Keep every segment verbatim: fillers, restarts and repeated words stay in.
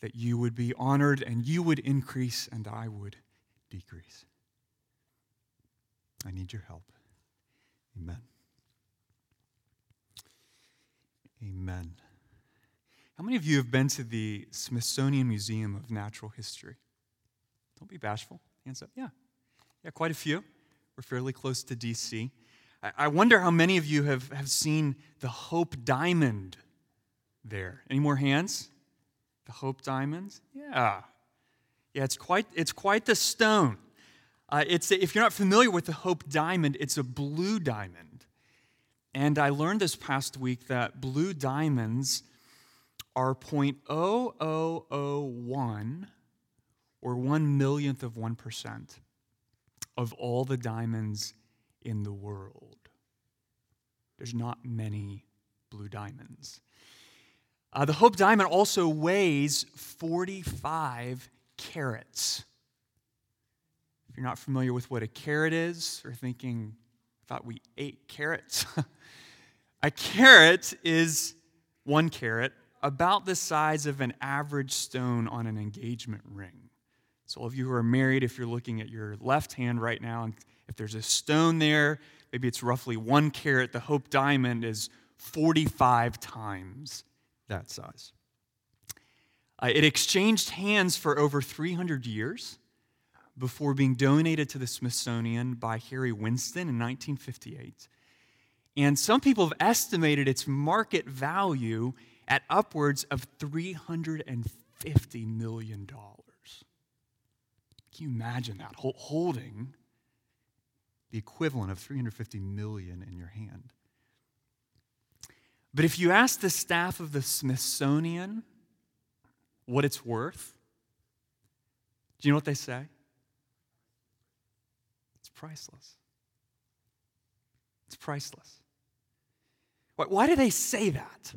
that you would be honored and you would increase and I would decrease. I need your help. Amen. Amen. How many of you have been to the Smithsonian Museum of Natural History? Don't be bashful. Hands up. Yeah. Yeah, quite a few. We're fairly close to D C I wonder how many of you have, have seen the Hope Diamond there. Any more hands? The Hope Diamond? Yeah. Yeah, it's quite it's quite the stone. Uh, it's if you're not familiar with the Hope Diamond, it's a blue diamond. And I learned this past week that blue diamonds are zero point zero zero zero one or one millionth of one percent of all the diamonds in the world. There's not many blue diamonds. Uh, the Hope Diamond also weighs forty-five carats. If you're not familiar with what a carat is, or thinking, I thought we ate carrots. A carat is one carat, about the size of an average stone on an engagement ring. So all of you who are married, if you're looking at your left hand right now, and if there's a stone there, maybe it's roughly one carat. The Hope Diamond is forty-five times that size. Uh, it exchanged hands for over three hundred years before being donated to the Smithsonian by Harry Winston in nineteen fifty-eight. And some people have estimated its market value at upwards of three hundred fifty million dollars. Can you imagine that? Holding the equivalent of three hundred fifty million dollars in your hand. But if you ask the staff of the Smithsonian what it's worth, do you know what they say? It's priceless. It's priceless. Why, why do they say that?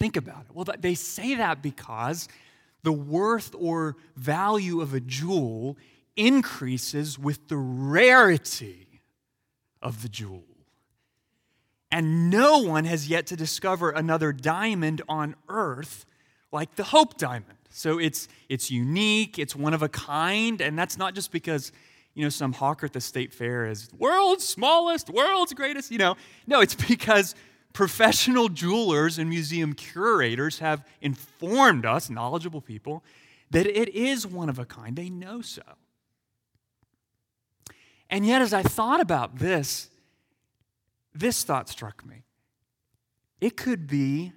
Think about it. Well, they say that because the worth or value of a jewel increases with the rarity of the jewel. And no one has yet to discover another diamond on earth like the Hope Diamond. So it's it's unique, it's one of a kind, and that's not just because, you know, some hawker at the state fair is world's smallest, world's greatest, you know. No, it's because professional jewelers and museum curators have informed us, knowledgeable people, that it is one of a kind. They know so. And yet, as I thought about this, this thought struck me. It could be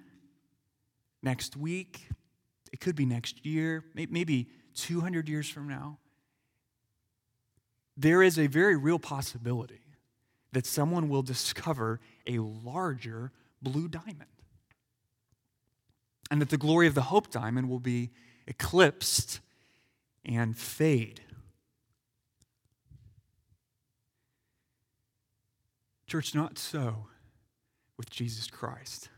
next week, it could be next year, maybe two hundred years from now. There is a very real possibility that someone will discover a larger blue diamond, and that the glory of the Hope Diamond will be eclipsed and fade. Church, not so with Jesus Christ.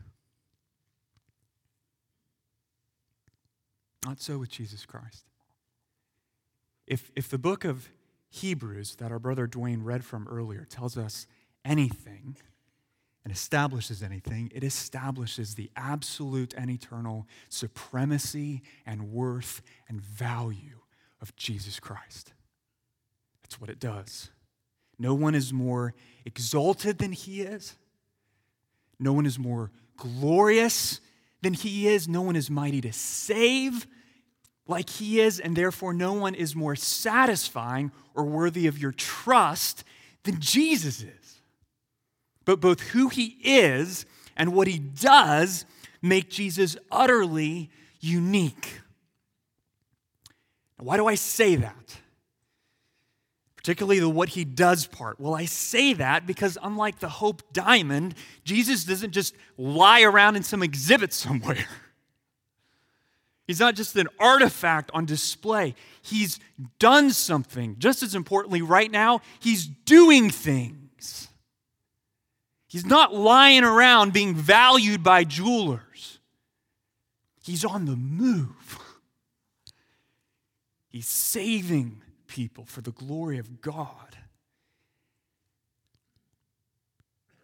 Not so with Jesus Christ. If, if the book of Hebrews that our brother Duane read from earlier tells us anything and establishes anything, it establishes the absolute and eternal supremacy and worth and value of Jesus Christ. That's what it does. No one is more exalted than he is. No one is more glorious than he is. No one is mighty to save like he is. And therefore, no one is more satisfying or worthy of your trust than Jesus is. But both who he is and what he does make Jesus utterly unique. Now, why do I say that? Particularly the what he does part. Well, I say that because unlike the Hope Diamond, Jesus doesn't just lie around in some exhibit somewhere. He's not just an artifact on display. He's done something. Just as importantly, right now, he's doing things. He's not lying around being valued by jewelers. He's on the move. He's saving people for the glory of God.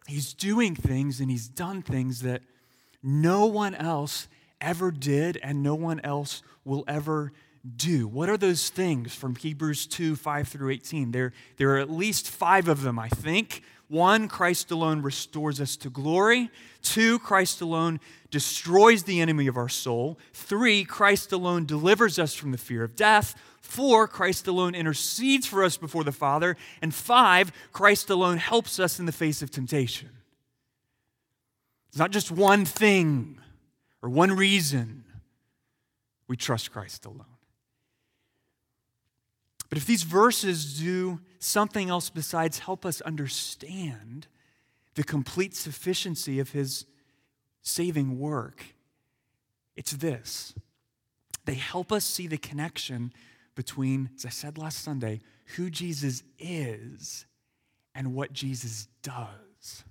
He's doing things and he's done things that no one else ever did and no one else will ever do. What are those things from Hebrews two, five through eighteen? There, there are at least five of them, I think. One, Christ alone restores us to glory. Two, Christ alone destroys the enemy of our soul. Three, Christ alone delivers us from the fear of death. Four, Christ alone intercedes for us before the Father. And five, Christ alone helps us in the face of temptation. It's not just one thing or one reason. We trust Christ alone. But if these verses do something else besides help us understand the complete sufficiency of his saving work, it's this. They help us see the connection between, as I said last Sunday, who Jesus is and what Jesus does.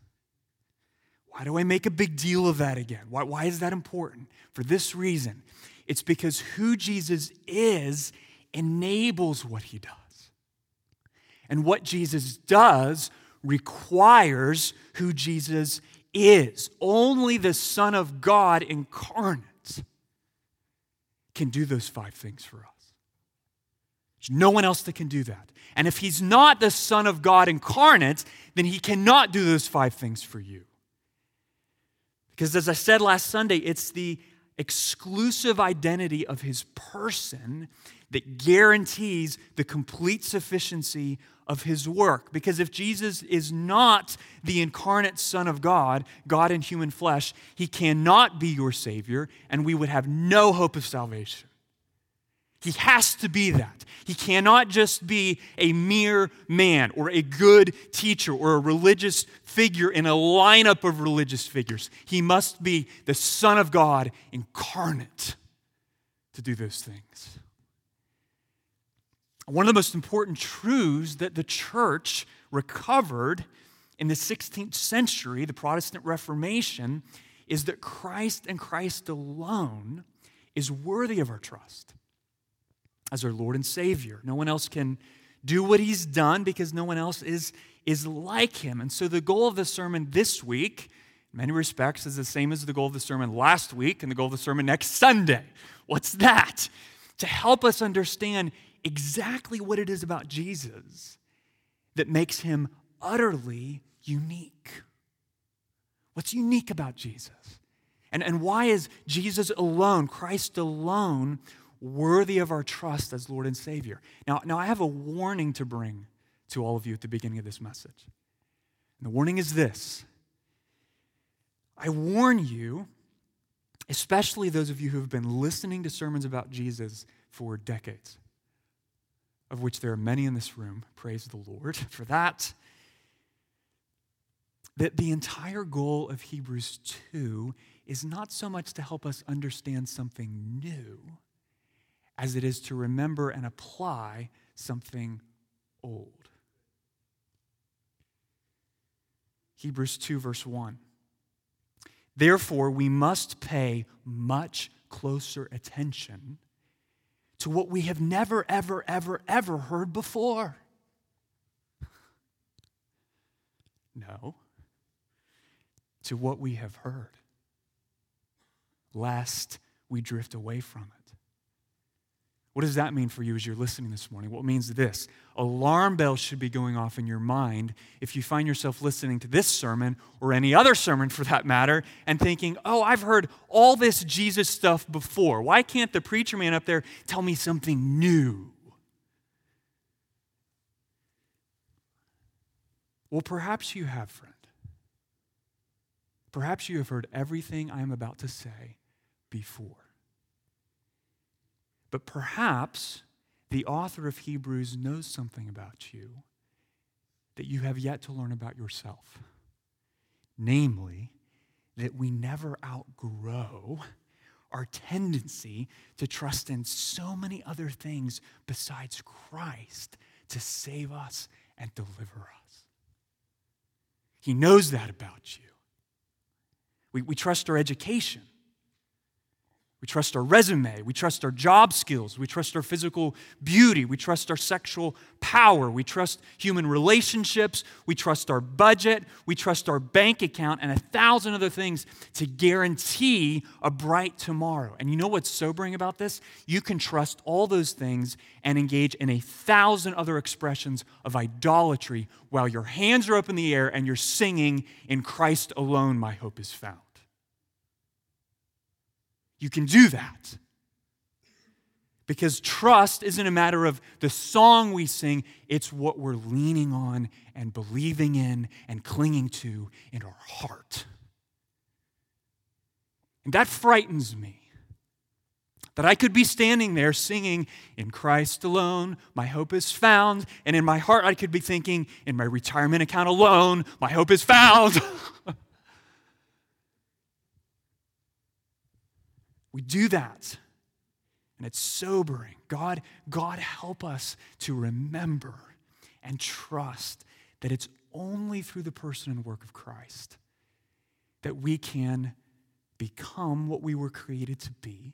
Why do I make a big deal of that again? Why, why is that important? For this reason, it's because who Jesus is enables what he does. And what Jesus does requires who Jesus is. Only the Son of God incarnate can do those five things for us. There's no one else that can do that. And if he's not the Son of God incarnate, then he cannot do those five things for you. Because as I said last Sunday, it's the exclusive identity of his person that guarantees the complete sufficiency of his work. Because if Jesus is not the incarnate Son of God, God in human flesh, he cannot be your Savior, and we would have no hope of salvation. He has to be that. He cannot just be a mere man or a good teacher or a religious figure in a lineup of religious figures. He must be the Son of God incarnate to do those things. One of the most important truths that the church recovered in the sixteenth century, the Protestant Reformation, is that Christ and Christ alone is worthy of our trust as our Lord and Savior. No one else can do what he's done because no one else is, is like him. And so the goal of the sermon this week, in many respects, is the same as the goal of the sermon last week and the goal of the sermon next Sunday. What's that? To help us understand exactly what it is about Jesus that makes him utterly unique. What's unique about Jesus? And, and why is Jesus alone, Christ alone, worthy of our trust as Lord and Savior? Now, now I have a warning to bring to all of you at the beginning of this message. And the warning is this. I warn you, especially those of you who have been listening to sermons about Jesus for decades, of which there are many in this room, praise the Lord for that, that the entire goal of Hebrews two is not so much to help us understand something new as it is to remember and apply something old. Hebrews two verse one. Therefore, we must pay much closer attention to what we have never, ever, ever, ever heard before. No. To what we have heard, lest we drift away from it. What does that mean for you as you're listening this morning? Well, it means this. Alarm bells should be going off in your mind if you find yourself listening to this sermon or any other sermon for that matter and thinking, oh, I've heard all this Jesus stuff before. Why can't the preacher man up there tell me something new? Well, perhaps you have, friend. Perhaps you have heard everything I am about to say before. But perhaps the author of Hebrews knows something about you that you have yet to learn about yourself. Namely, that we never outgrow our tendency to trust in so many other things besides Christ to save us and deliver us. He knows that about you. We, we trust our education. We trust our resume. We trust our job skills. We trust our physical beauty. We trust our sexual power. We trust human relationships. We trust our budget. We trust our bank account and a thousand other things to guarantee a bright tomorrow. And you know what's sobering about this? You can trust all those things and engage in a thousand other expressions of idolatry while your hands are up in the air and you're singing, "In Christ alone my hope is found." You can do that because trust isn't a matter of the song we sing. It's what we're leaning on and believing in and clinging to in our heart. And that frightens me, that I could be standing there singing, "In Christ alone, my hope is found." And in my heart, I could be thinking, "In my retirement account alone, my hope is found." We do that, and it's sobering. God, God, help us to remember and trust that it's only through the person and work of Christ that we can become what we were created to be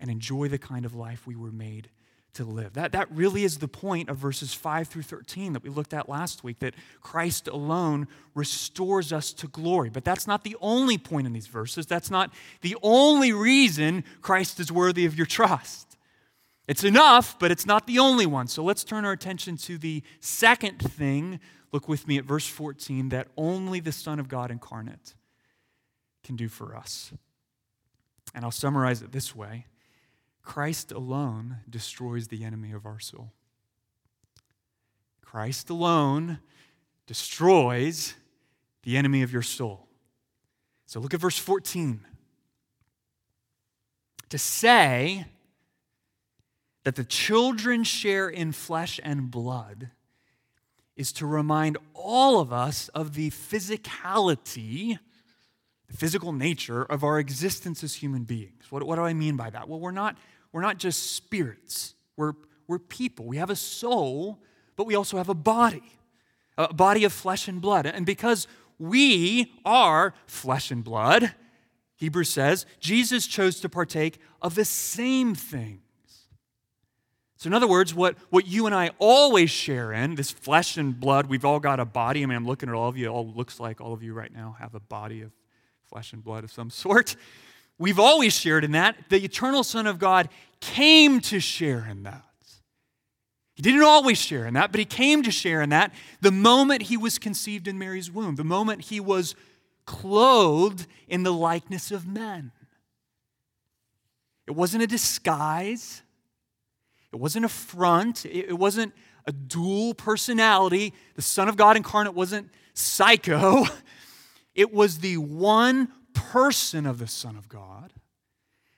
and enjoy the kind of life we were made to live. That, that really is the point of verses five through thirteen that we looked at last week, that Christ alone restores us to glory. But that's not the only point in these verses. That's not the only reason Christ is worthy of your trust. It's enough, but it's not the only one. So let's turn our attention to the second thing. Look with me at verse fourteen, that only the Son of God incarnate can do for us. And I'll summarize it this way. Christ alone destroys the enemy of our soul. Christ alone destroys the enemy of your soul. So look at verse fourteen. To say that the children share in flesh and blood is to remind all of us of the physicality, the physical nature of our existence as human beings. What, what do I mean by that? Well, we're not... We're not just spirits. We're, we're people. We have a soul, but we also have a body, a body of flesh and blood. And because we are flesh and blood, Hebrews says, Jesus chose to partake of the same things. So in other words, what, what you and I always share in, this flesh and blood, we've all got a body. I mean, I'm looking at all of you. It all looks like all of you right now have a body of flesh and blood of some sort. We've always shared in that. The eternal Son of God came to share in that. He didn't always share in that, but he came to share in that the moment he was conceived in Mary's womb, the moment he was clothed in the likeness of men. It wasn't a disguise. It wasn't a front. It wasn't a dual personality. The Son of God incarnate wasn't psycho. It was the one person of the Son of God,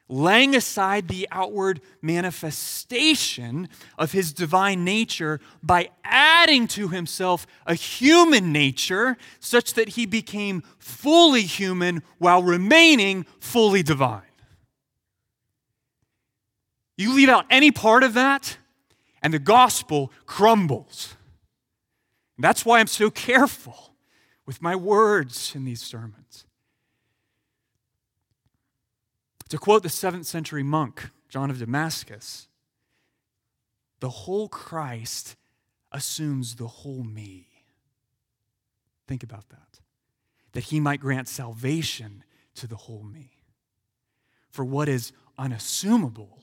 laying aside the outward manifestation of his divine nature by adding to himself a human nature such that he became fully human while remaining fully divine. You leave out any part of that, and the gospel crumbles. And that's why I'm so careful with my words in these sermons. To quote the seventh century monk, John of Damascus, "The whole Christ assumes the whole me." Think about that. That he might grant salvation to the whole me. For what is unassumable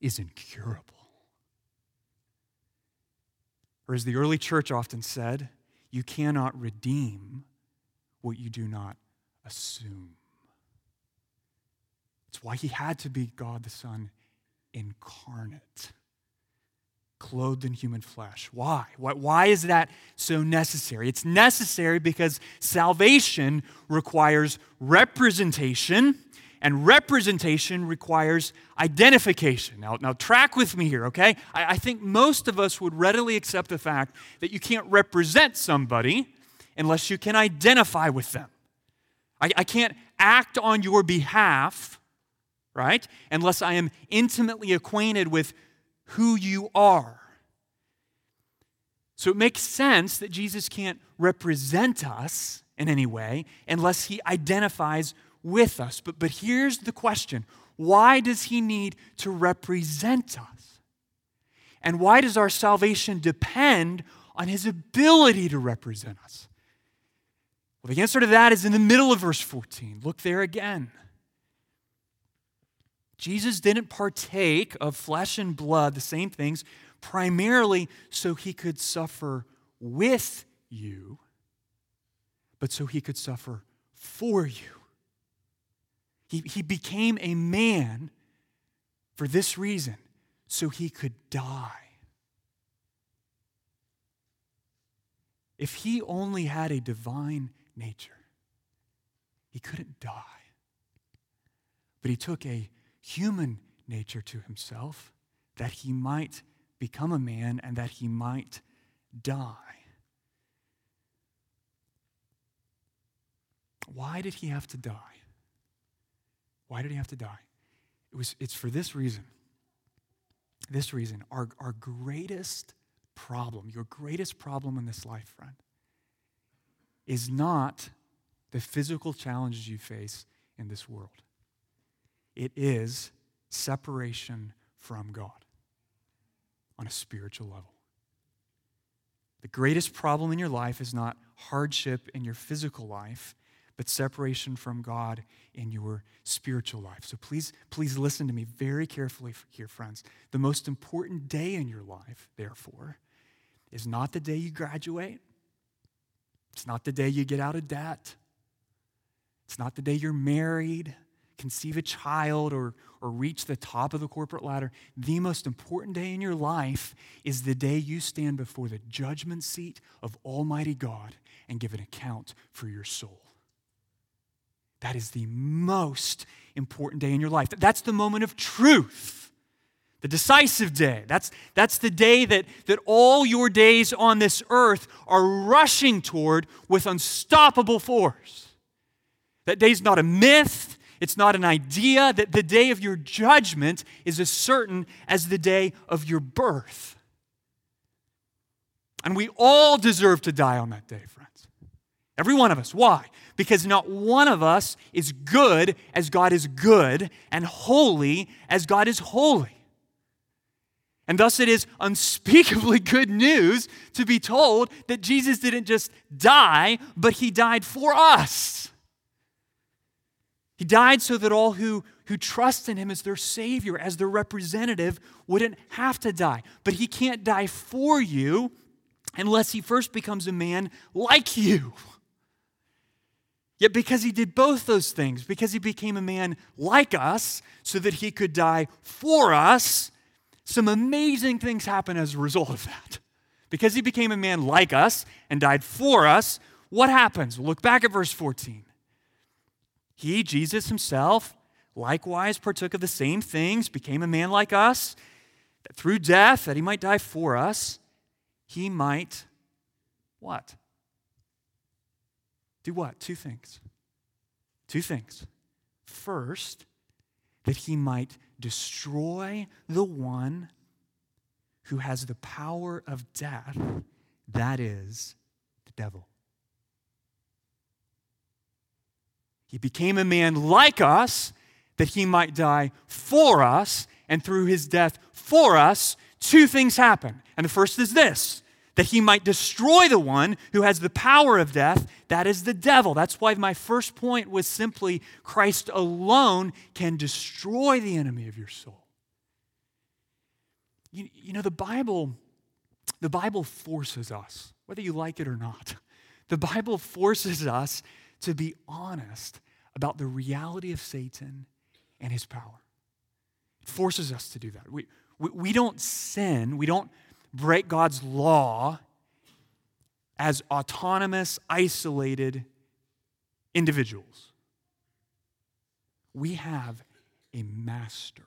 is incurable. Or as the early church often said, you cannot redeem what you do not assume. It's why he had to be God the Son incarnate, clothed in human flesh. Why? Why, why is that so necessary? It's necessary because salvation requires representation, and representation requires identification. Now, now track with me here, okay? I, I think most of us would readily accept the fact that you can't represent somebody unless you can identify with them. I, I can't act on your behalf, right? Unless I am intimately acquainted with who you are. So it makes sense that Jesus can't represent us in any way unless he identifies with us. But, but here's the question. Why does he need to represent us? And why does our salvation depend on his ability to represent us? Well, the answer to that is in the middle of verse fourteen. Look there again. Jesus didn't partake of flesh and blood, the same things, primarily so he could suffer with you, but so he could suffer for you. He, he became a man for this reason, so he could die. If he only had a divine nature, he couldn't die. But he took a human nature to himself that he might become a man and that he might die. Why did he have to die? Why did he have to die? It was, it's for this reason. This reason, our, our greatest problem, your greatest problem in this life, friend, is not the physical challenges you face in this world. It is separation from God on a spiritual level. The greatest problem in your life is not hardship in your physical life, but separation from God in your spiritual life. So please, please listen to me very carefully here, friends. The most important day in your life, therefore, is not the day you graduate. It's not the day you get out of debt. It's not the day you're married, conceive a child, or, or reach the top of the corporate ladder. The most important day in your life is the day you stand before the judgment seat of Almighty God and give an account for your soul. That is the most important day in your life. That's the moment of truth, the decisive day. That's, that's the day that, that all your days on this earth are rushing toward with unstoppable force. That day's not a myth. It's not an idea. That the day of your judgment is as certain as the day of your birth. And we all deserve to die on that day, friends. Every one of us. Why? Because not one of us is good as God is good and holy as God is holy. And thus it is unspeakably good news to be told that Jesus didn't just die, but he died for us. He died so that all who, who trust in him as their Savior, as their representative, wouldn't have to die. But he can't die for you unless he first becomes a man like you. Yet because he did both those things, because he became a man like us so that he could die for us, some amazing things happen as a result of that. Because he became a man like us and died for us, what happens? Look back at verse fourteen. He, Jesus himself, likewise partook of the same things, became a man like us, that through death, that he might die for us, he might what? Do what? Two things. Two things. First, that he might destroy the one who has the power of death, that is, the devil. He became a man like us, that he might die for us, and through his death for us, two things happen. And the first is this: that he might destroy the one who has the power of death, that is the devil. That's why my first point was simply Christ alone can destroy the enemy of your soul. You, you know, the Bible, the Bible forces us, whether you like it or not, the Bible forces us to be honest about the reality of Satan and his power. It forces us to do that. We, we, we don't sin, we don't break God's law as autonomous, isolated individuals. We have a master.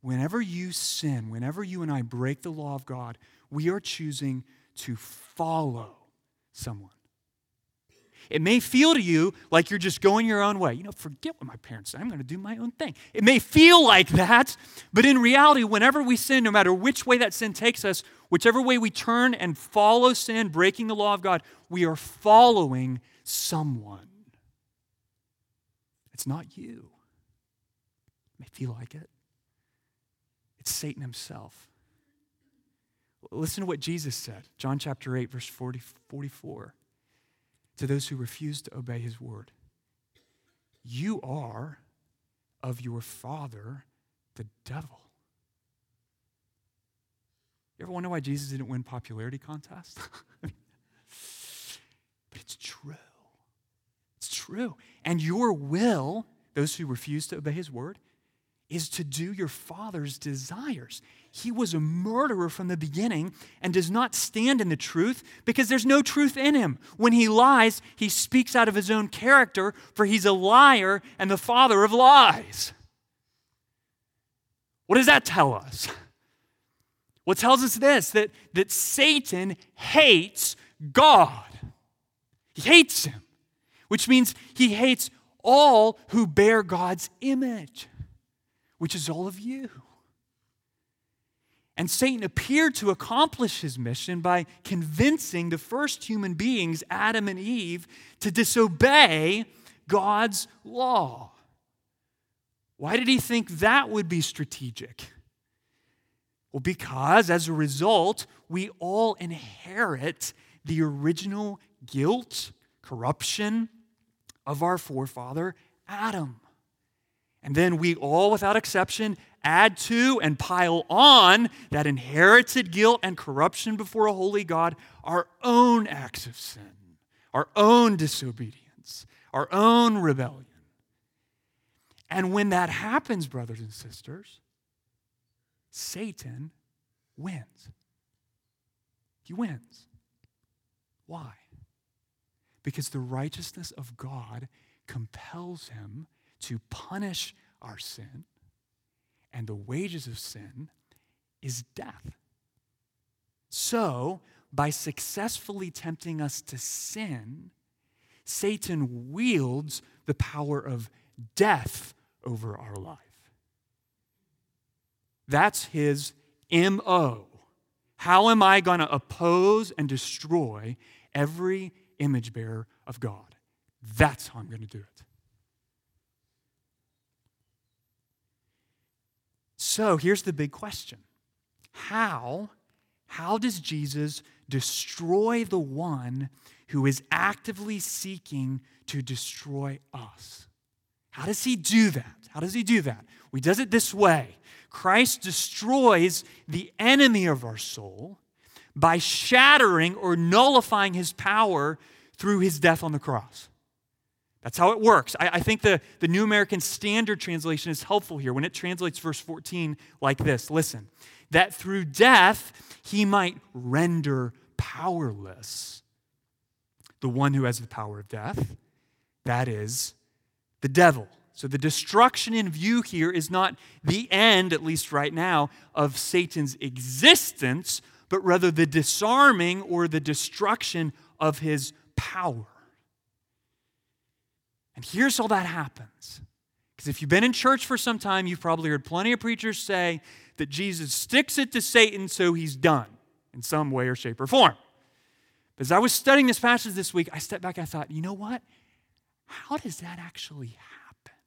Whenever you sin, whenever you and I break the law of God, we are choosing to follow someone. It may feel to you like you're just going your own way. You know, forget what my parents said. I'm going to do my own thing. It may feel like that, but in reality, whenever we sin, no matter which way that sin takes us, whichever way we turn and follow sin, breaking the law of God, we are following someone. It's not you. It may feel like it. It's Satan himself. Listen to what Jesus said, John chapter eight, verse forty, forty-four. To those who refuse to obey his word, you are of your father, the devil. You ever wonder why Jesus didn't win popularity contests? But it's true. It's true. And your will, those who refuse to obey his word, is to do your father's desires. He was a murderer from the beginning and does not stand in the truth because there's no truth in him. When he lies, he speaks out of his own character, for he's a liar and the father of lies. What does that tell us? Well, it tells us this, that, that Satan hates God. He hates him, which means he hates all who bear God's image, which is all of you. And Satan appeared to accomplish his mission by convincing the first human beings, Adam and Eve, to disobey God's law. Why did he think that would be strategic? Well, because as a result, we all inherit the original guilt, corruption of our forefather, Adam. And then we all, without exception, add to and pile on that inherited guilt and corruption before a holy God, our own acts of sin, our own disobedience, our own rebellion. And when that happens, brothers and sisters, Satan wins. He wins. Why? Because the righteousness of God compels him to punish our sin, and the wages of sin is death. So, by successfully tempting us to sin, Satan wields the power of death over our life. That's his M O. How am I going to oppose and destroy every image bearer of God? That's how I'm going to do it. So here's the big question. How, how does Jesus destroy the one who is actively seeking to destroy us? How does he do that? How does he do that? Well, he does it this way. Christ destroys the enemy of our soul by shattering or nullifying his power through his death on the cross. That's how it works. I, I think the, the New American Standard translation is helpful here when it translates verse fourteen like this. Listen, that through death he might render powerless the one who has the power of death, that is, the devil. So the destruction in view here is not the end, at least right now, of Satan's existence, but rather the disarming or the destruction of his power. And here's how that happens. Because if you've been in church for some time, you've probably heard plenty of preachers say that Jesus sticks it to Satan so he's done in some way or shape or form. But as I was studying this passage this week, I stepped back and I thought, you know what? How does that actually happen?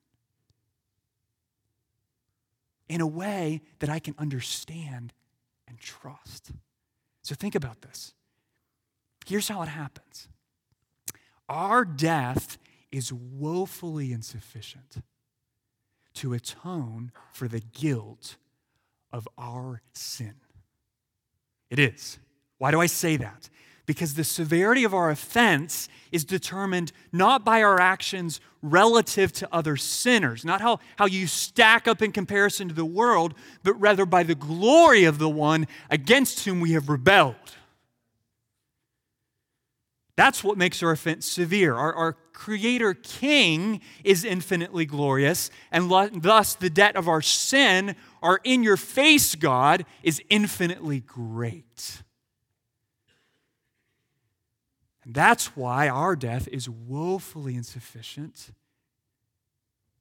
In a way that I can understand and trust. So think about this. Here's how it happens. Our death is woefully insufficient to atone for the guilt of our sin. It is. Why do I say that? Because the severity of our offense is determined not by our actions relative to other sinners, not how, how you stack up in comparison to the world, but rather by the glory of the one against whom we have rebelled. That's what makes our offense severe. Our, our Creator King is infinitely glorious, and lo- thus the debt of our sin, our in-your-face God, is infinitely great. And that's why our death is woefully insufficient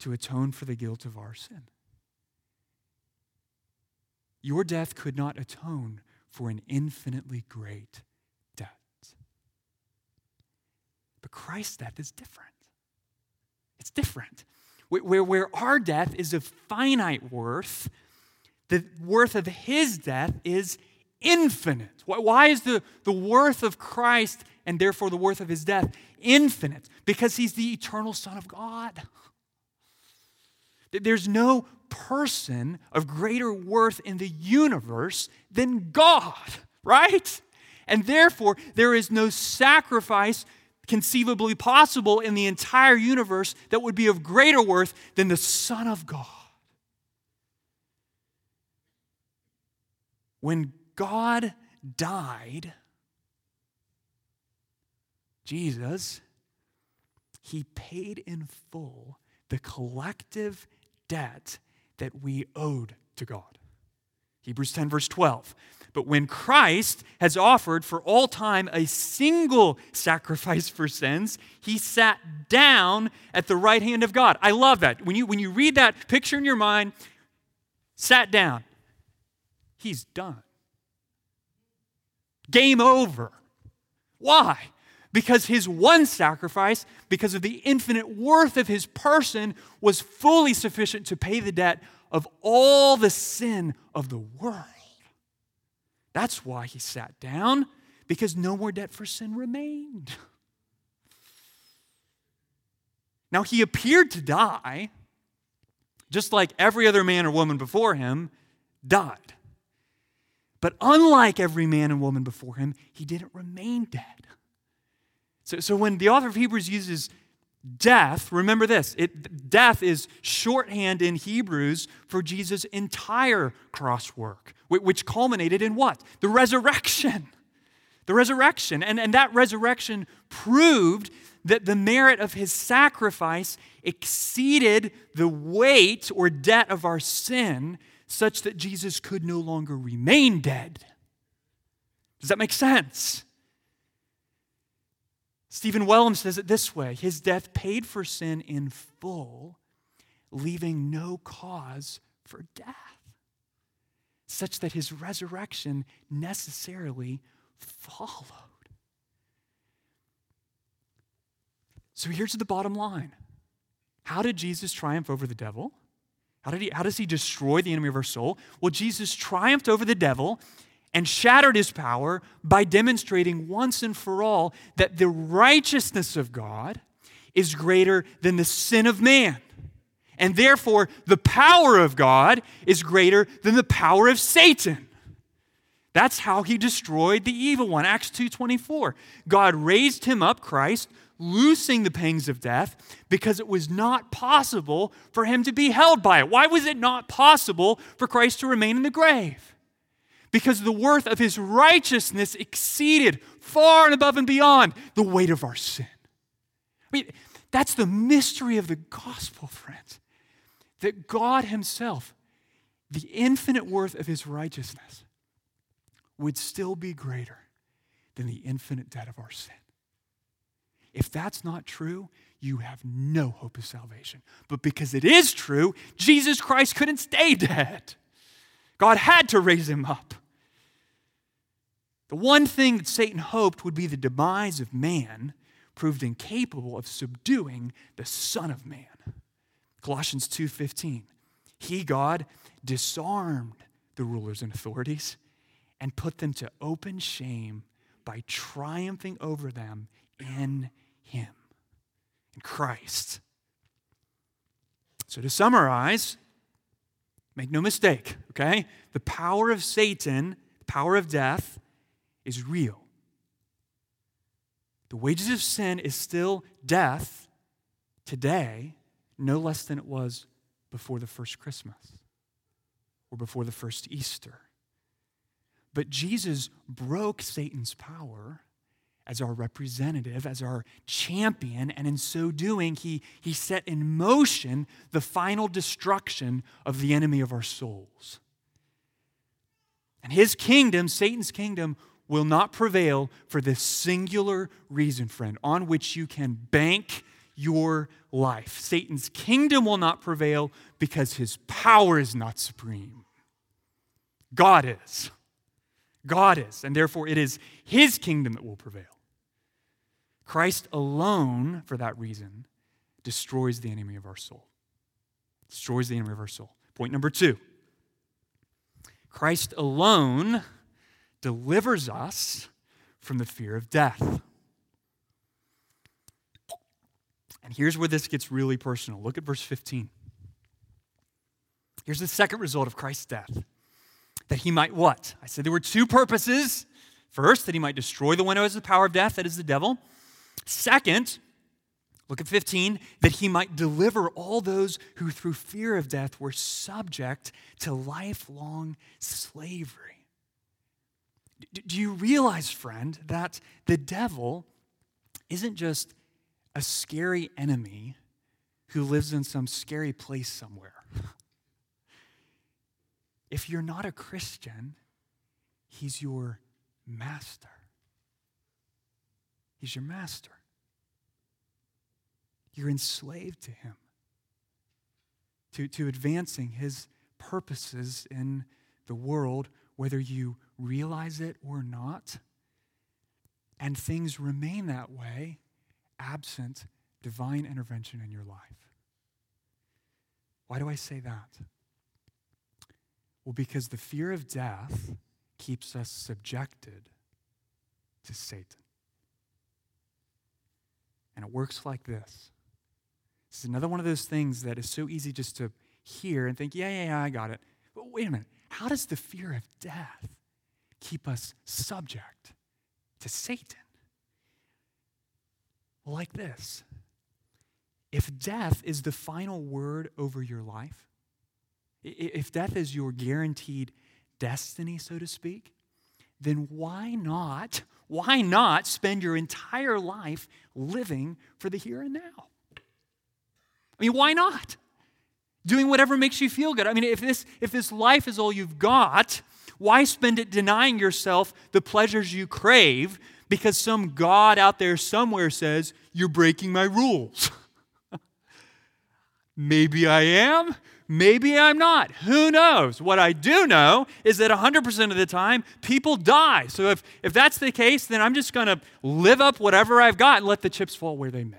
to atone for the guilt of our sin. Your death could not atone for an infinitely great Christ's death is different. It's different. where, where our death is of finite worth, the worth of his death is infinite. Why is the, the worth of Christ and therefore the worth of his death infinite? Because he's the eternal Son of God. There's no person of greater worth in the universe than God, right? And therefore, there is no sacrifice conceivably possible in the entire universe that would be of greater worth than the Son of God. When God died, Jesus, he paid in full the collective debt that we owed to God. Hebrews ten, verse twelve. But when Christ has offered for all time a single sacrifice for sins, he sat down at the right hand of God. I love that. When you, when you read that picture in your mind, sat down. He's done. Game over. Why? Because his one sacrifice, because of the infinite worth of his person, was fully sufficient to pay the debt of all the sin of the world. That's why he sat down, because no more debt for sin remained. Now, he appeared to die, just like every other man or woman before him died. But unlike every man and woman before him, he didn't remain dead. So, so when the author of Hebrews uses death, remember this, it, death is shorthand in Hebrews for Jesus' entire cross work, which culminated in what? The resurrection. The resurrection. And, and that resurrection proved that the merit of his sacrifice exceeded the weight or debt of our sin, such that Jesus could no longer remain dead. Does that make sense? Stephen Wellum says it this way: his death paid for sin in full, leaving no cause for death, such that his resurrection necessarily followed. So here's the bottom line. How did Jesus triumph over the devil? How did he, how does he destroy the enemy of our soul? Well, Jesus triumphed over the devil and shattered his power by demonstrating once and for all that the righteousness of God is greater than the sin of man. And therefore, the power of God is greater than the power of Satan. That's how he destroyed the evil one. Acts two twenty-four. God raised him up, Christ, loosing the pangs of death, because it was not possible for him to be held by it. Why was it not possible for Christ to remain in the grave? Because the worth of his righteousness exceeded far and above and beyond the weight of our sin. I mean, that's the mystery of the gospel, friends, that God himself, the infinite worth of his righteousness, would still be greater than the infinite debt of our sin. If that's not true, you have no hope of salvation. But because it is true, Jesus Christ couldn't stay dead. God had to raise him up. The one thing that Satan hoped would be the demise of man proved incapable of subduing the Son of Man. Colossians two fifteen. He, God, disarmed the rulers and authorities and put them to open shame by triumphing over them in him, in Christ. So to summarize, make no mistake, okay? The power of Satan, the power of death, is real. The wages of sin is still death today, no less than it was before the first Christmas or before the first Easter. But Jesus broke Satan's power as our representative, as our champion, and in so doing, he, he set in motion the final destruction of the enemy of our souls. And his kingdom, Satan's kingdom, will not prevail for this singular reason, friend, on which you can bank your life. Satan's kingdom will not prevail because his power is not supreme. God is. God is, and therefore it is his kingdom that will prevail. Christ alone, for that reason, destroys the enemy of our soul. Destroys the universal soul. Point number two. Christ alone delivers us from the fear of death. And here's where this gets really personal. Look at verse fifteen. Here's the second result of Christ's death. That he might what? I said there were two purposes. First, that he might destroy the one who has the power of death, that is the devil. Second, look at fifteen, that he might deliver all those who through fear of death were subject to lifelong slavery. Do you realize, friend, that the devil isn't just a scary enemy who lives in some scary place somewhere? If you're not a Christian, he's your master. He's your master. You're enslaved to him, to, to advancing his purposes in the world, whether you realize it or not. And things remain that way absent divine intervention in your life. Why do I say that? Well, because the fear of death keeps us subjected to Satan. And it works like this. This is another one of those things that is so easy just to hear and think, yeah, yeah, yeah, I got it. But wait a minute. How does the fear of death keep us subject to Satan? Well, like this. If death is the final word over your life, if death is your guaranteed destiny, so to speak, then why not, why not spend your entire life living for the here and now? I mean, why not? Doing whatever makes you feel good. I mean, if this, if this life is all you've got, why spend it denying yourself the pleasures you crave because some God out there somewhere says, you're breaking my rules? Maybe I am. Maybe I'm not. Who knows? What I do know is that one hundred percent of the time, people die. So if, if that's the case, then I'm just going to live up whatever I've got and let the chips fall where they may.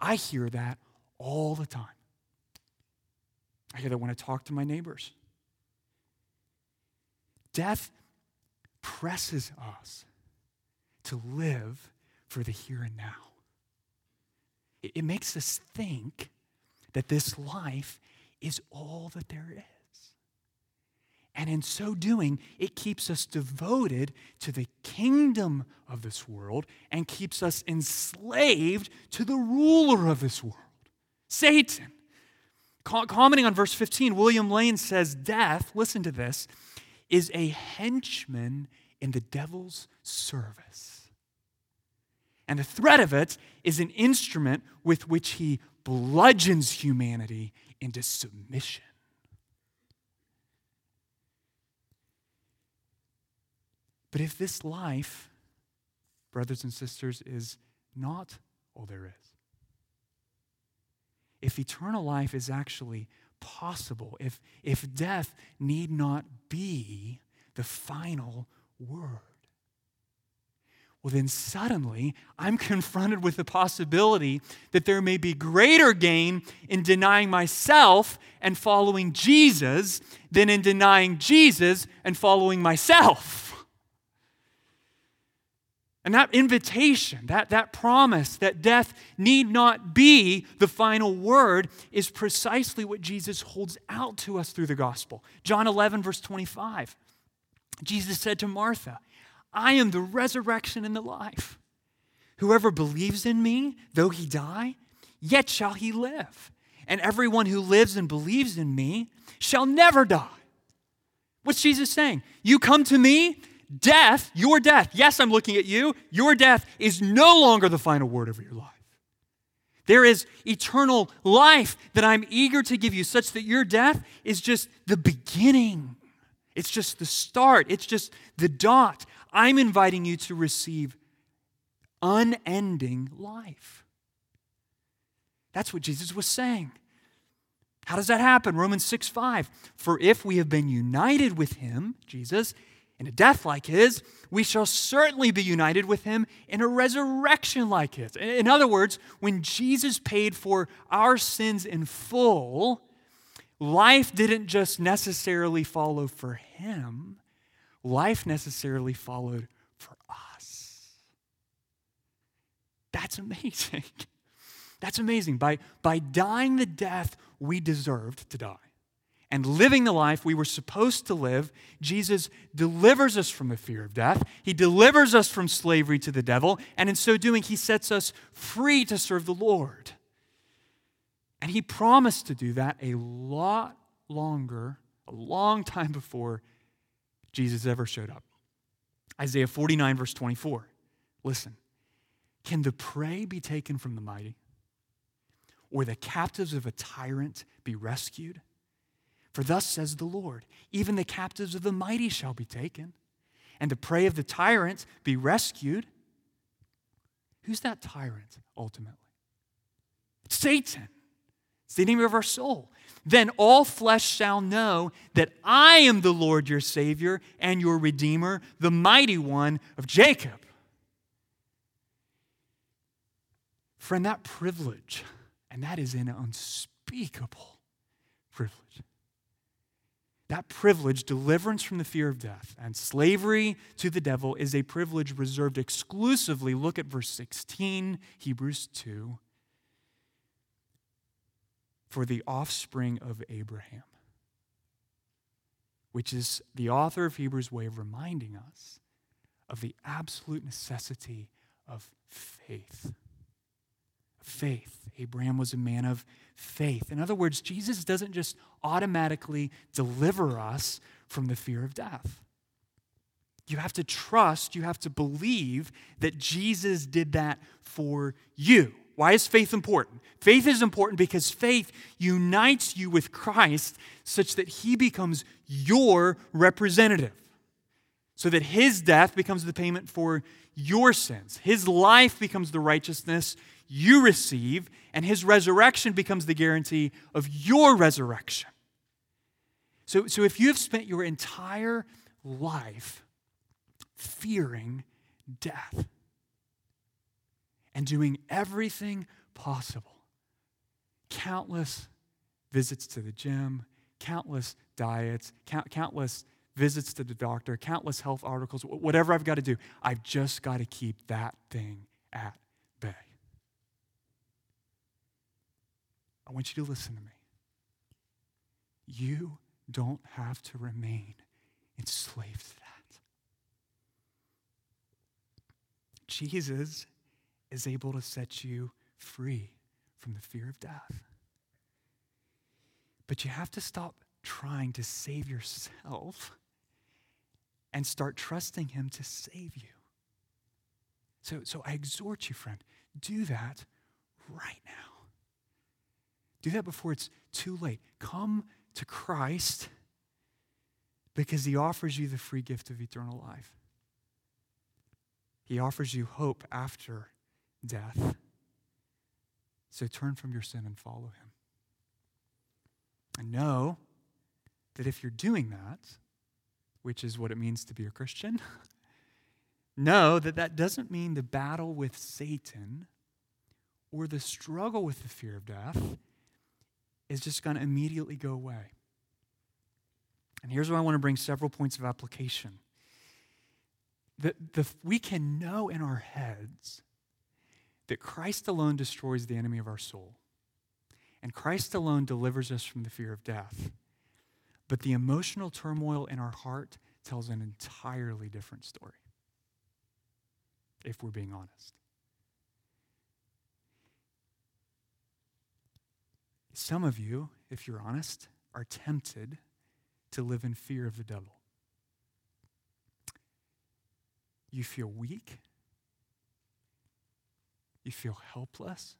I hear that all the time. I hear that when I talk to my neighbors. Death presses us to live for the here and now. It, it makes us think that this life is all that there is. And in so doing, it keeps us devoted to the kingdom of this world and keeps us enslaved to the ruler of this world, Satan. Commenting on verse fifteen, William Lane says, death, listen to this, is a henchman in the devil's service. And the threat of it is an instrument with which he bludgeons humanity into submission. But if this life, brothers and sisters, is not all there is, if eternal life is actually possible, if, if death need not be the final word, well, then suddenly I'm confronted with the possibility that there may be greater gain in denying myself and following Jesus than in denying Jesus and following myself. And that invitation, that, that promise that death need not be the final word is precisely what Jesus holds out to us through the gospel. John eleven, verse twenty-five, Jesus said to Martha, I am the resurrection and the life. Whoever believes in me, though he die, yet shall he live. And everyone who lives and believes in me shall never die. What's Jesus saying? You come to me, death, your death, yes, I'm looking at you, your death is no longer the final word of your life. There is eternal life that I'm eager to give you, such that your death is just the beginning. It's just the start. It's just the dot. I'm inviting you to receive unending life. That's what Jesus was saying. How does that happen? Romans six five. For if we have been united with him, Jesus, in a death like his, we shall certainly be united with him in a resurrection like his. In other words, when Jesus paid for our sins in full, life didn't just necessarily follow for him. Life necessarily followed for us. That's amazing. That's amazing. By, by dying the death we deserved to die and living the life we were supposed to live, Jesus delivers us from the fear of death. He delivers us from slavery to the devil. And in so doing, he sets us free to serve the Lord. And he promised to do that a lot longer, a long time before Jesus ever showed up. Isaiah forty-nine, verse twenty-four. Listen, can the prey be taken from the mighty, or the captives of a tyrant be rescued? For thus says the Lord, even the captives of the mighty shall be taken, and the prey of the tyrant be rescued. Who's that tyrant ultimately? It's Satan. It's the enemy of our soul. Then all flesh shall know that I am the Lord your Savior and your Redeemer, the Mighty One of Jacob. Friend, that privilege, and that is an unspeakable privilege. That privilege, deliverance from the fear of death and slavery to the devil, is a privilege reserved exclusively, look at verse sixteen, Hebrews two, for the offspring of Abraham, which is the author of Hebrews' way of reminding us of the absolute necessity of faith. Faith. Abraham was a man of faith. In other words, Jesus doesn't just automatically deliver us from the fear of death. You have to trust, you have to believe that Jesus did that for you. Why is faith important? Faith is important because faith unites you with Christ such that he becomes your representative, so that his death becomes the payment for your sins. His life becomes the righteousness you receive, and his resurrection becomes the guarantee of your resurrection. So, so if you have spent your entire life fearing death and doing everything possible, countless visits to the gym, countless diets, count, countless visits to the doctor, countless health articles, whatever I've got to do, I've just got to keep that thing at bay. I want you to listen to me. You don't have to remain enslaved to that. Jesus is able to set you free from the fear of death. But you have to stop trying to save yourself and start trusting him to save you. So, so I exhort you, friend, do that right now. Do that before it's too late. Come to Christ because he offers you the free gift of eternal life. He offers you hope after death. So turn from your sin and follow him. And know that if you're doing that, which is what it means to be a Christian, know that that doesn't mean the battle with Satan or the struggle with the fear of death is just going to immediately go away. And here's where I want to bring several points of application. The, the, we can know in our heads that Christ alone destroys the enemy of our soul, and Christ alone delivers us from the fear of death. But the emotional turmoil in our heart tells an entirely different story, if we're being honest. Some of you, if you're honest, are tempted to live in fear of the devil. You feel weak. You feel helpless.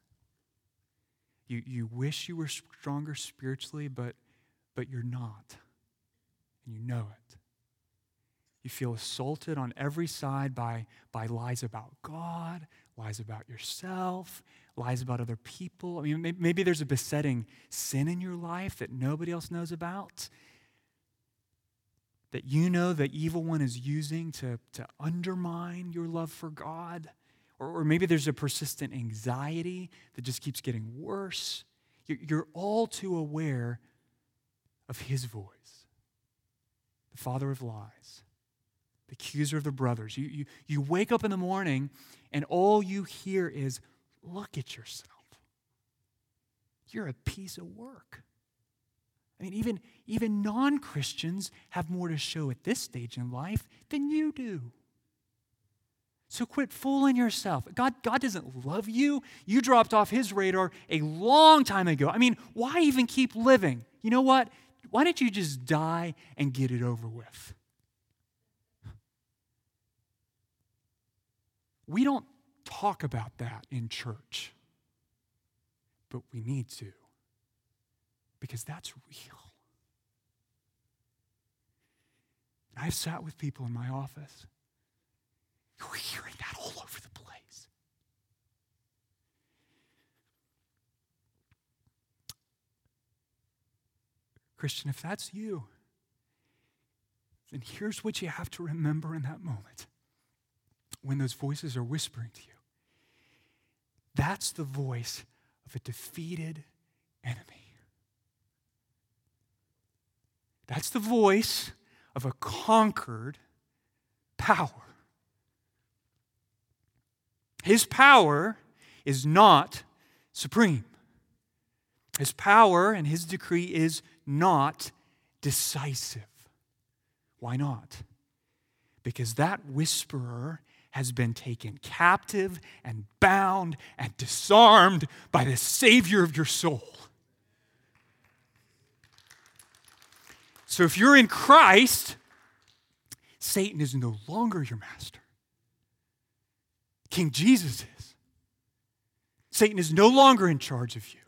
You, you wish you were stronger spiritually, but, but you're not, and you know it. You feel assaulted on every side by, by lies about God, lies about yourself, lies about other people. I mean, maybe, maybe there's a besetting sin in your life that nobody else knows about that you know the evil one is using to, to undermine your love for God? Or, or maybe there's a persistent anxiety that just keeps getting worse. You're all too aware of his voice, the father of lies, the accuser of the brothers. You, you, you wake up in the morning and all you hear is, look at yourself. You're a piece of work. I mean, even, even non-Christians have more to show at this stage in life than you do. So quit fooling yourself. God, God doesn't love you. You dropped off his radar a long time ago. I mean, why even keep living? You know what? Why don't you just die and get it over with? We don't talk about that in church, but we need to, because that's real. I've sat with people in my office who are hearing that all over the place. Christian, if that's you, then here's what you have to remember in that moment when those voices are whispering to you. That's the voice of a defeated enemy. That's the voice of a conquered power. His power is not supreme. His power and his decree is not decisive. Why not? Because that whisperer has been taken captive and bound and disarmed by the Savior of your soul. So if you're in Christ, Satan is no longer your master. King Jesus is. Satan is no longer in charge of you.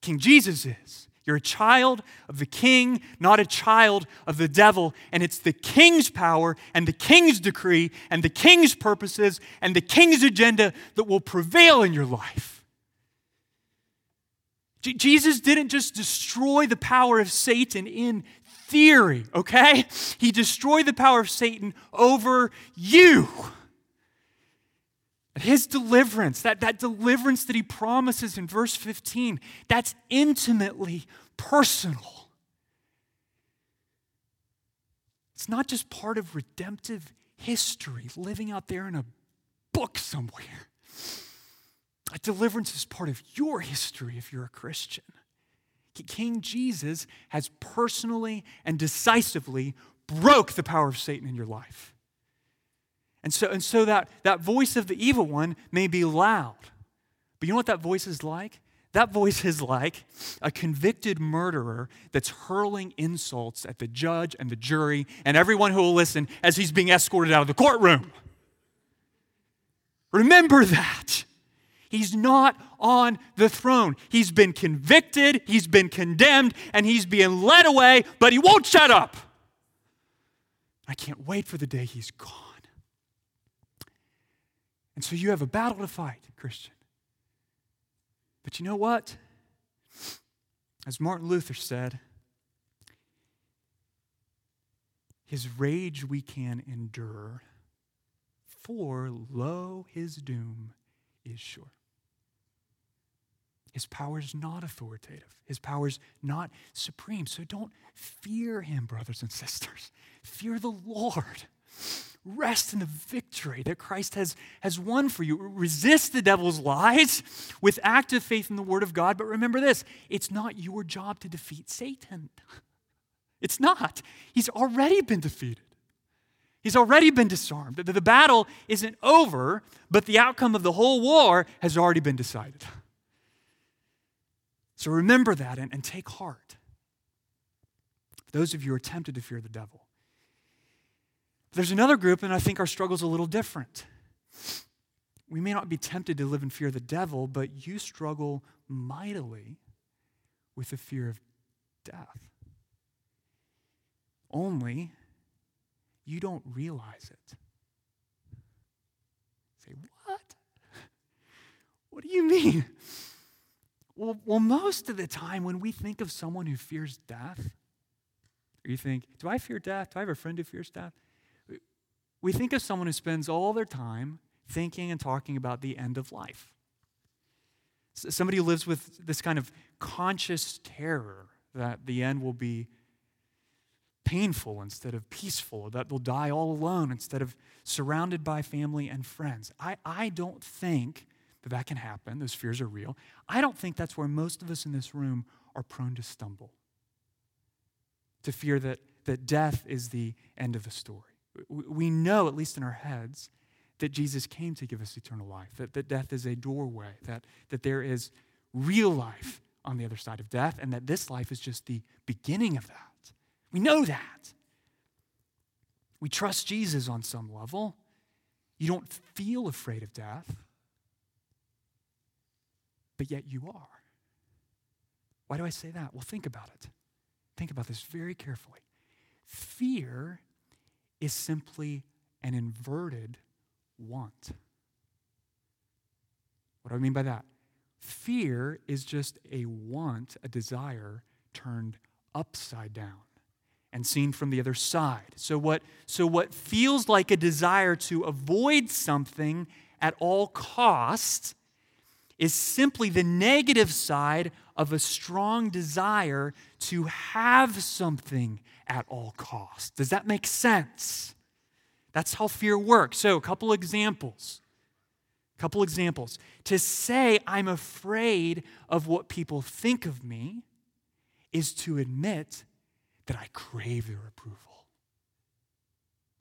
King Jesus is. You're a child of the King, not a child of the devil. And it's the King's power and the King's decree and the King's purposes and the King's agenda that will prevail in your life. Je- Jesus didn't just destroy the power of Satan in theory, okay? He destroyed the power of Satan over you. His deliverance, that, that deliverance that he promises in verse fifteen, that's intimately personal. It's not just part of redemptive history, living out there in a book somewhere. That deliverance is part of your history if you're a Christian. King Jesus has personally and decisively broke the power of Satan in your life. And so, and so that, that voice of the evil one may be loud. But you know what that voice is like? That voice is like a convicted murderer that's hurling insults at the judge and the jury and everyone who will listen as he's being escorted out of the courtroom. Remember that. He's not on the throne. He's been convicted, he's been condemned, and he's being led away, but he won't shut up. I can't wait for the day he's gone. And so you have a battle to fight, Christian. But you know what? As Martin Luther said, his rage we can endure, for lo, his doom is sure. His power is not authoritative. His power is not supreme. So don't fear him, brothers and sisters. Fear the Lord. Rest in the victory that Christ has, has won for you. Resist the devil's lies with active faith in the Word of God. But remember this, it's not your job to defeat Satan. It's not. He's already been defeated. He's already been disarmed. The, the battle isn't over, but the outcome of the whole war has already been decided. So remember that and, and take heart. For those of you who are tempted to fear the devil, there's another group, and I think our struggle's a little different. We may not be tempted to live in fear of the devil, but you struggle mightily with the fear of death. Only you don't realize it. Say, what? What do you mean? Well, well, most of the time when we think of someone who fears death, Or you think, do I fear death? Do I have a friend who fears death? We think of someone who spends all their time thinking and talking about the end of life. Somebody who lives with this kind of conscious terror that the end will be painful instead of peaceful, that they'll die all alone instead of surrounded by family and friends. I, I don't think that that can happen. Those fears are real. I don't think that's where most of us in this room are prone to stumble, to fear that, that death is the end of the story. We know, at least in our heads, that Jesus came to give us eternal life, that, that death is a doorway, that, that there is real life on the other side of death, and that this life is just the beginning of that. We know that. We trust Jesus on some level. You don't feel afraid of death, but yet you are. Why do I say that? Well, think about it. Think about this very carefully. Fear is simply an inverted want. What do I mean by that? Fear is just a want, a desire turned upside down and seen from the other side. So what, so what feels like a desire to avoid something at all costs is simply the negative side of a strong desire to have something at all costs. Does that make sense? That's how fear works. So a couple examples. A couple examples. To say I'm afraid of what people think of me is to admit that I crave their approval.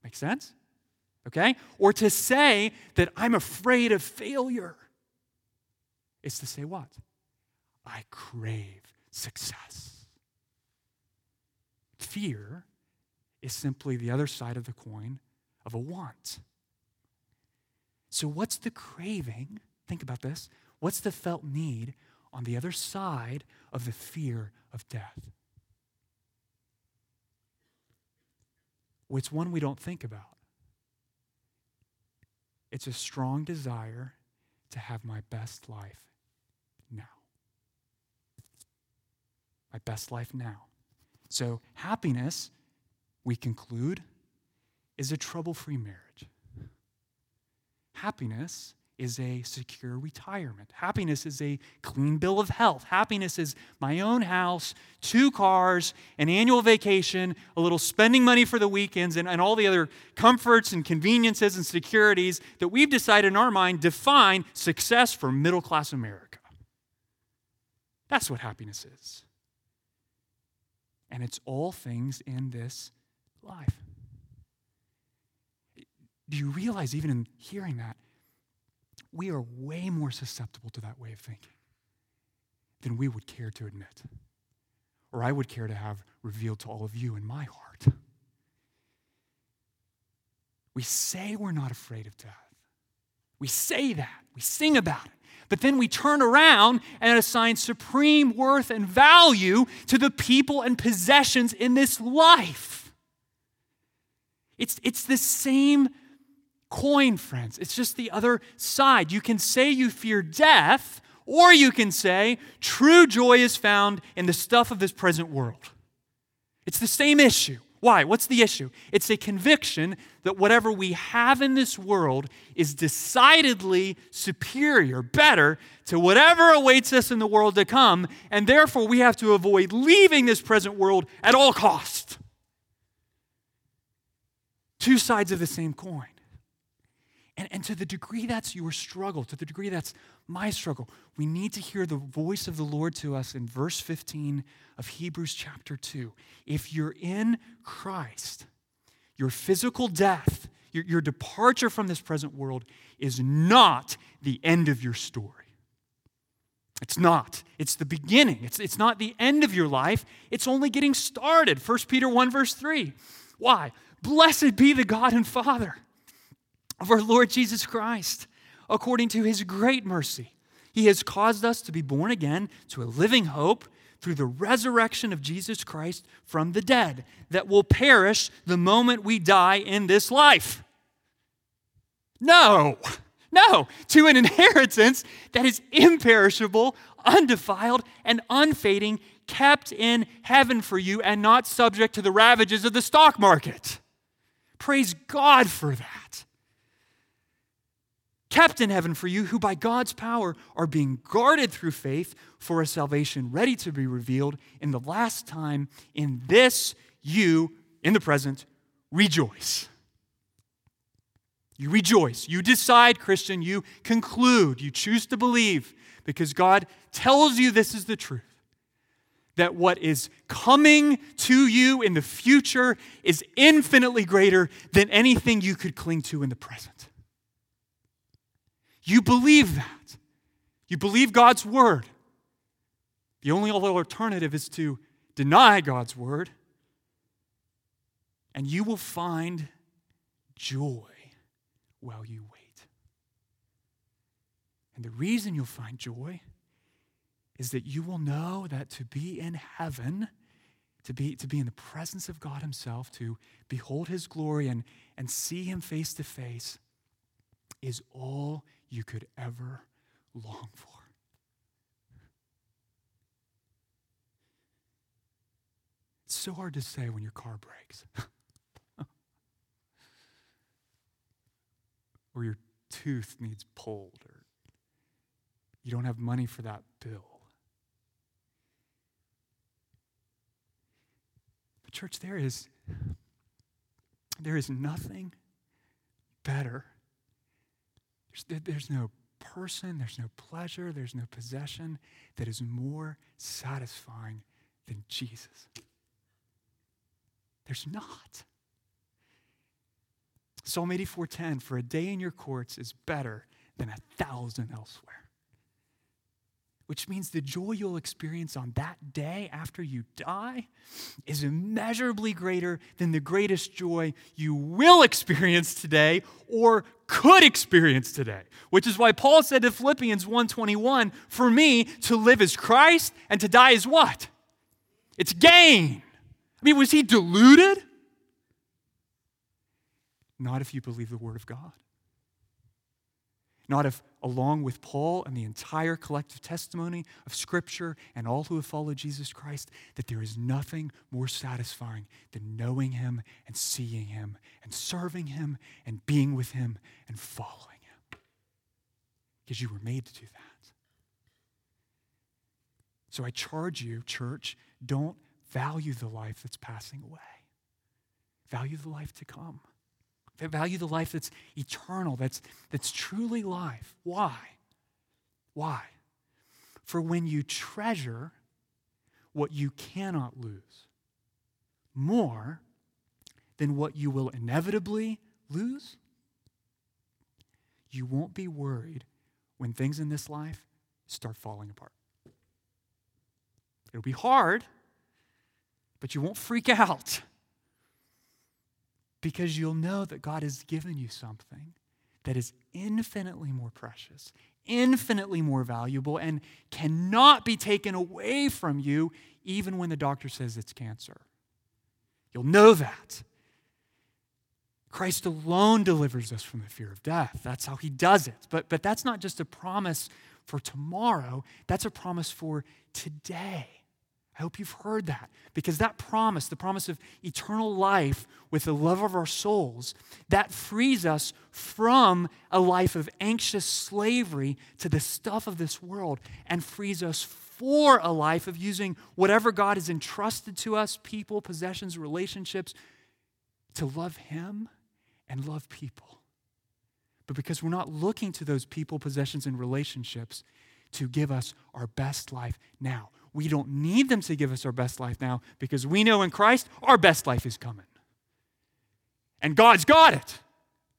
Make sense? Okay? Or to say that I'm afraid of failure is to say what? I crave success. Fear is simply the other side of the coin of a want. So what's the craving? Think about this. What's the felt need on the other side of the fear of death? Well, it's one we don't think about. It's a strong desire to have my best life now. My best life now. So happiness, we conclude, is a trouble-free marriage. Happiness is a secure retirement. Happiness is a clean bill of health. Happiness is my own house, two cars, an annual vacation, a little spending money for the weekends, and, and all the other comforts and conveniences and securities that we've decided in our mind define success for middle-class America. That's what happiness is. And it's all things in this life. Do you realize, even in hearing that, we are way more susceptible to that way of thinking than we would care to admit, or I would care to have revealed to all of you in my heart. We say we're not afraid of death. We say that. We sing about it. But then we turn around and assign supreme worth and value to the people and possessions in this life. It's, it's the same coin, friends. It's just the other side. You can say you fear death, or you can say true joy is found in the stuff of this present world. It's the same issue. Why? What's the issue? It's a conviction that whatever we have in this world is decidedly superior, better to whatever awaits us in the world to come, and therefore we have to avoid leaving this present world at all cost. Two sides of the same coin. And, and to the degree that's your struggle, to the degree that's my struggle, we need to hear the voice of the Lord to us in verse fifteen of Hebrews chapter two. If you're in Christ, your physical death, your, your departure from this present world is not the end of your story. It's not. It's the beginning. It's, it's not the end of your life. It's only getting started. First Peter one verse three. Why? Blessed be the God and Father of our Lord Jesus Christ. According to his great mercy, he has caused us to be born again to a living hope through the resurrection of Jesus Christ from the dead that will perish the moment we die in this life. No, no, to an inheritance that is imperishable, undefiled, and unfading, kept in heaven for you and not subject to the ravages of the stock market. Praise God for that. Kept in heaven for you, who by God's power are being guarded through faith for a salvation ready to be revealed in the last time. In this you, in the present, rejoice. You rejoice. You decide, Christian. You conclude. You choose to believe because God tells you this is the truth. That what is coming to you in the future is infinitely greater than anything you could cling to in the present. You believe that. You believe God's word. The only other alternative is to deny God's word, and you will find joy while you wait. And the reason you'll find joy is that you will know that to be in heaven, to be, to be in the presence of God himself, to behold his glory and, and see him face to face, is all you could ever long for. It's so hard to say when your car breaks. Or your tooth needs pulled, or you don't have money for that bill. Church, there is, there is nothing better. There's, there's no person, there's no pleasure, there's no possession that is more satisfying than Jesus. There's not. Psalm eighty-four ten, for a day in your courts is better than a thousand elsewhere. Which means the joy you'll experience on that day after you die is immeasurably greater than the greatest joy you will experience today or could experience today. Which is why Paul said to Philippians one twenty-one, for me, to live is Christ and to die is what? It's gain. I mean, was he deluded? Not if you believe the word of God. Not if, along with Paul and the entire collective testimony of Scripture and all who have followed Jesus Christ, that there is nothing more satisfying than knowing him and seeing him and serving him and being with him and following him. Because you were made to do that. So I charge you, church, don't value the life that's passing away. Value the life to come. Value the life that's eternal, that's, that's truly life. Why? Why? For when you treasure what you cannot lose more than what you will inevitably lose, you won't be worried when things in this life start falling apart. It'll be hard, but you won't freak out. Because you'll know that God has given you something that is infinitely more precious, infinitely more valuable, and cannot be taken away from you even when the doctor says it's cancer. You'll know that. Christ alone delivers us from the fear of death. That's how he does it. But, but that's not just a promise for tomorrow. That's a promise for today. I hope you've heard that, because that promise, the promise of eternal life with the love of our souls, that frees us from a life of anxious slavery to the stuff of this world and frees us for a life of using whatever God has entrusted to us, people, possessions, relationships, to love him and love people. But because we're not looking to those people, possessions, and relationships to give us our best life now. We don't need them to give us our best life now because we know in Christ our best life is coming. And God's got it.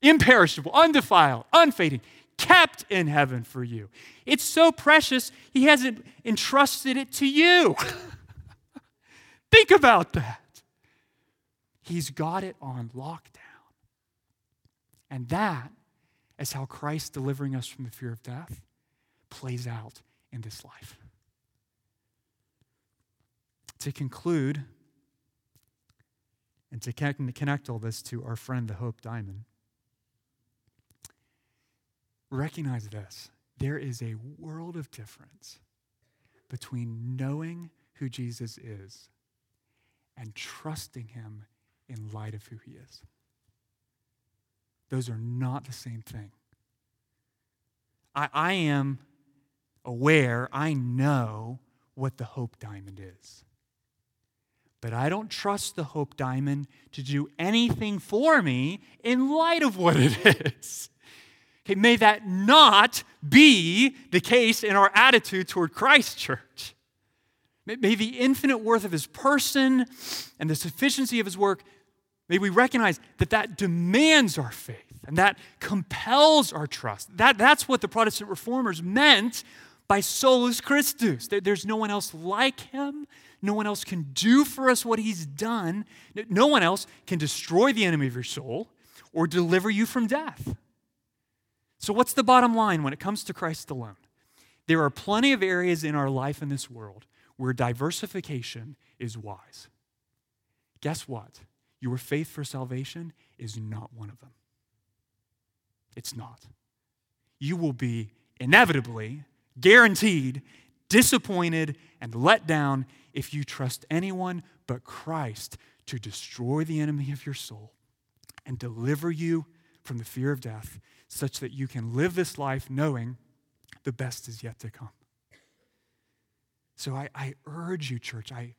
Imperishable, undefiled, unfading, kept in heaven for you. It's so precious, he hasn't entrusted it to you. Think about that. He's got it on lockdown. And that is how Christ delivering us from the fear of death plays out in this life. To conclude, and to connect all this to our friend, the Hope Diamond, recognize this. There is a world of difference between knowing who Jesus is and trusting him in light of who he is. Those are not the same thing. I, I am aware, I know what the Hope Diamond is. But I don't trust the Hope Diamond to do anything for me in light of what it is. Okay, may that not be the case in our attitude toward Christ, church. May the infinite worth of his person and the sufficiency of his work, may we recognize that that demands our faith and that compels our trust. That, that's what the Protestant reformers meant by Solus Christus. There's no one else like him. No one else can do for us what he's done. No one else can destroy the enemy of your soul or deliver you from death. So what's the bottom line when it comes to Christ alone? There are plenty of areas in our life in this world where diversification is wise. Guess what? Your faith for salvation is not one of them. It's not. You will be inevitably, guaranteed, disappointed, and let down if you trust anyone but Christ to destroy the enemy of your soul and deliver you from the fear of death, such that you can live this life knowing the best is yet to come. So I, I urge you, church, I,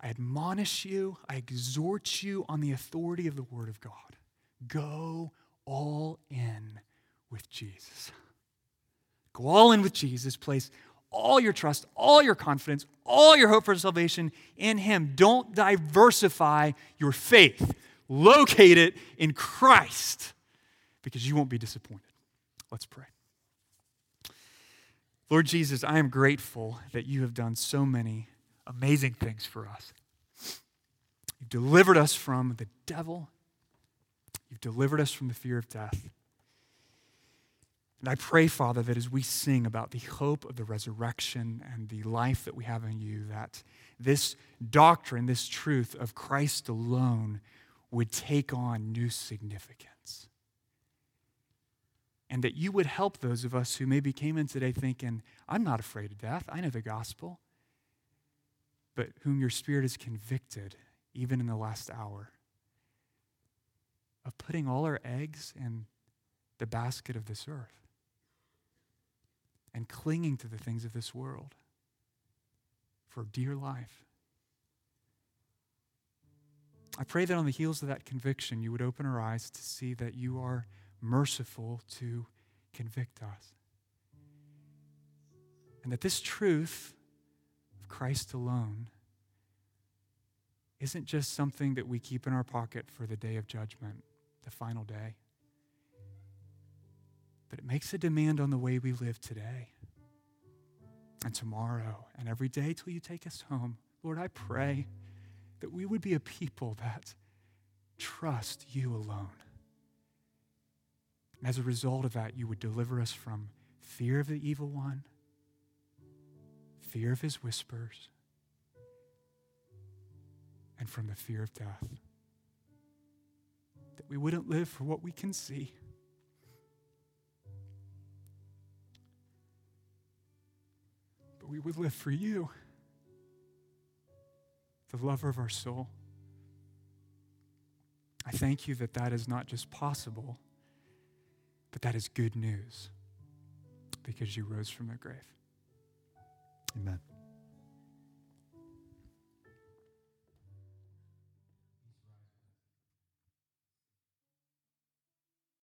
I admonish you, I exhort you on the authority of the Word of God. Go all in with Jesus. Go all in with Jesus. Place all your trust, all your confidence, all your hope for salvation in him. Don't diversify your faith. Locate it in Christ, because you won't be disappointed. Let's pray. Lord Jesus, I am grateful that you have done so many amazing things for us. You've delivered us from the devil. You've delivered us from the fear of death. And I pray, Father, that as we sing about the hope of the resurrection and the life that we have in you, that this doctrine, this truth of Christ alone would take on new significance. And that you would help those of us who maybe came in today thinking, I'm not afraid of death, I know the gospel, but whom your Spirit has convicted, even in the last hour, of putting all our eggs in the basket of this earth and clinging to the things of this world for dear life. I pray that on the heels of that conviction, you would open our eyes to see that you are merciful to convict us. And that this truth of Christ alone isn't just something that we keep in our pocket for the day of judgment, the final day, but it makes a demand on the way we live today and tomorrow and every day till you take us home. Lord, I pray that we would be a people that trust you alone. And as a result of that, you would deliver us from fear of the evil one, fear of his whispers, and from the fear of death. That we wouldn't live for what we can see, but we would live for you, the lover of our soul. I thank you that that is not just possible, but that is good news because you rose from the grave. Amen.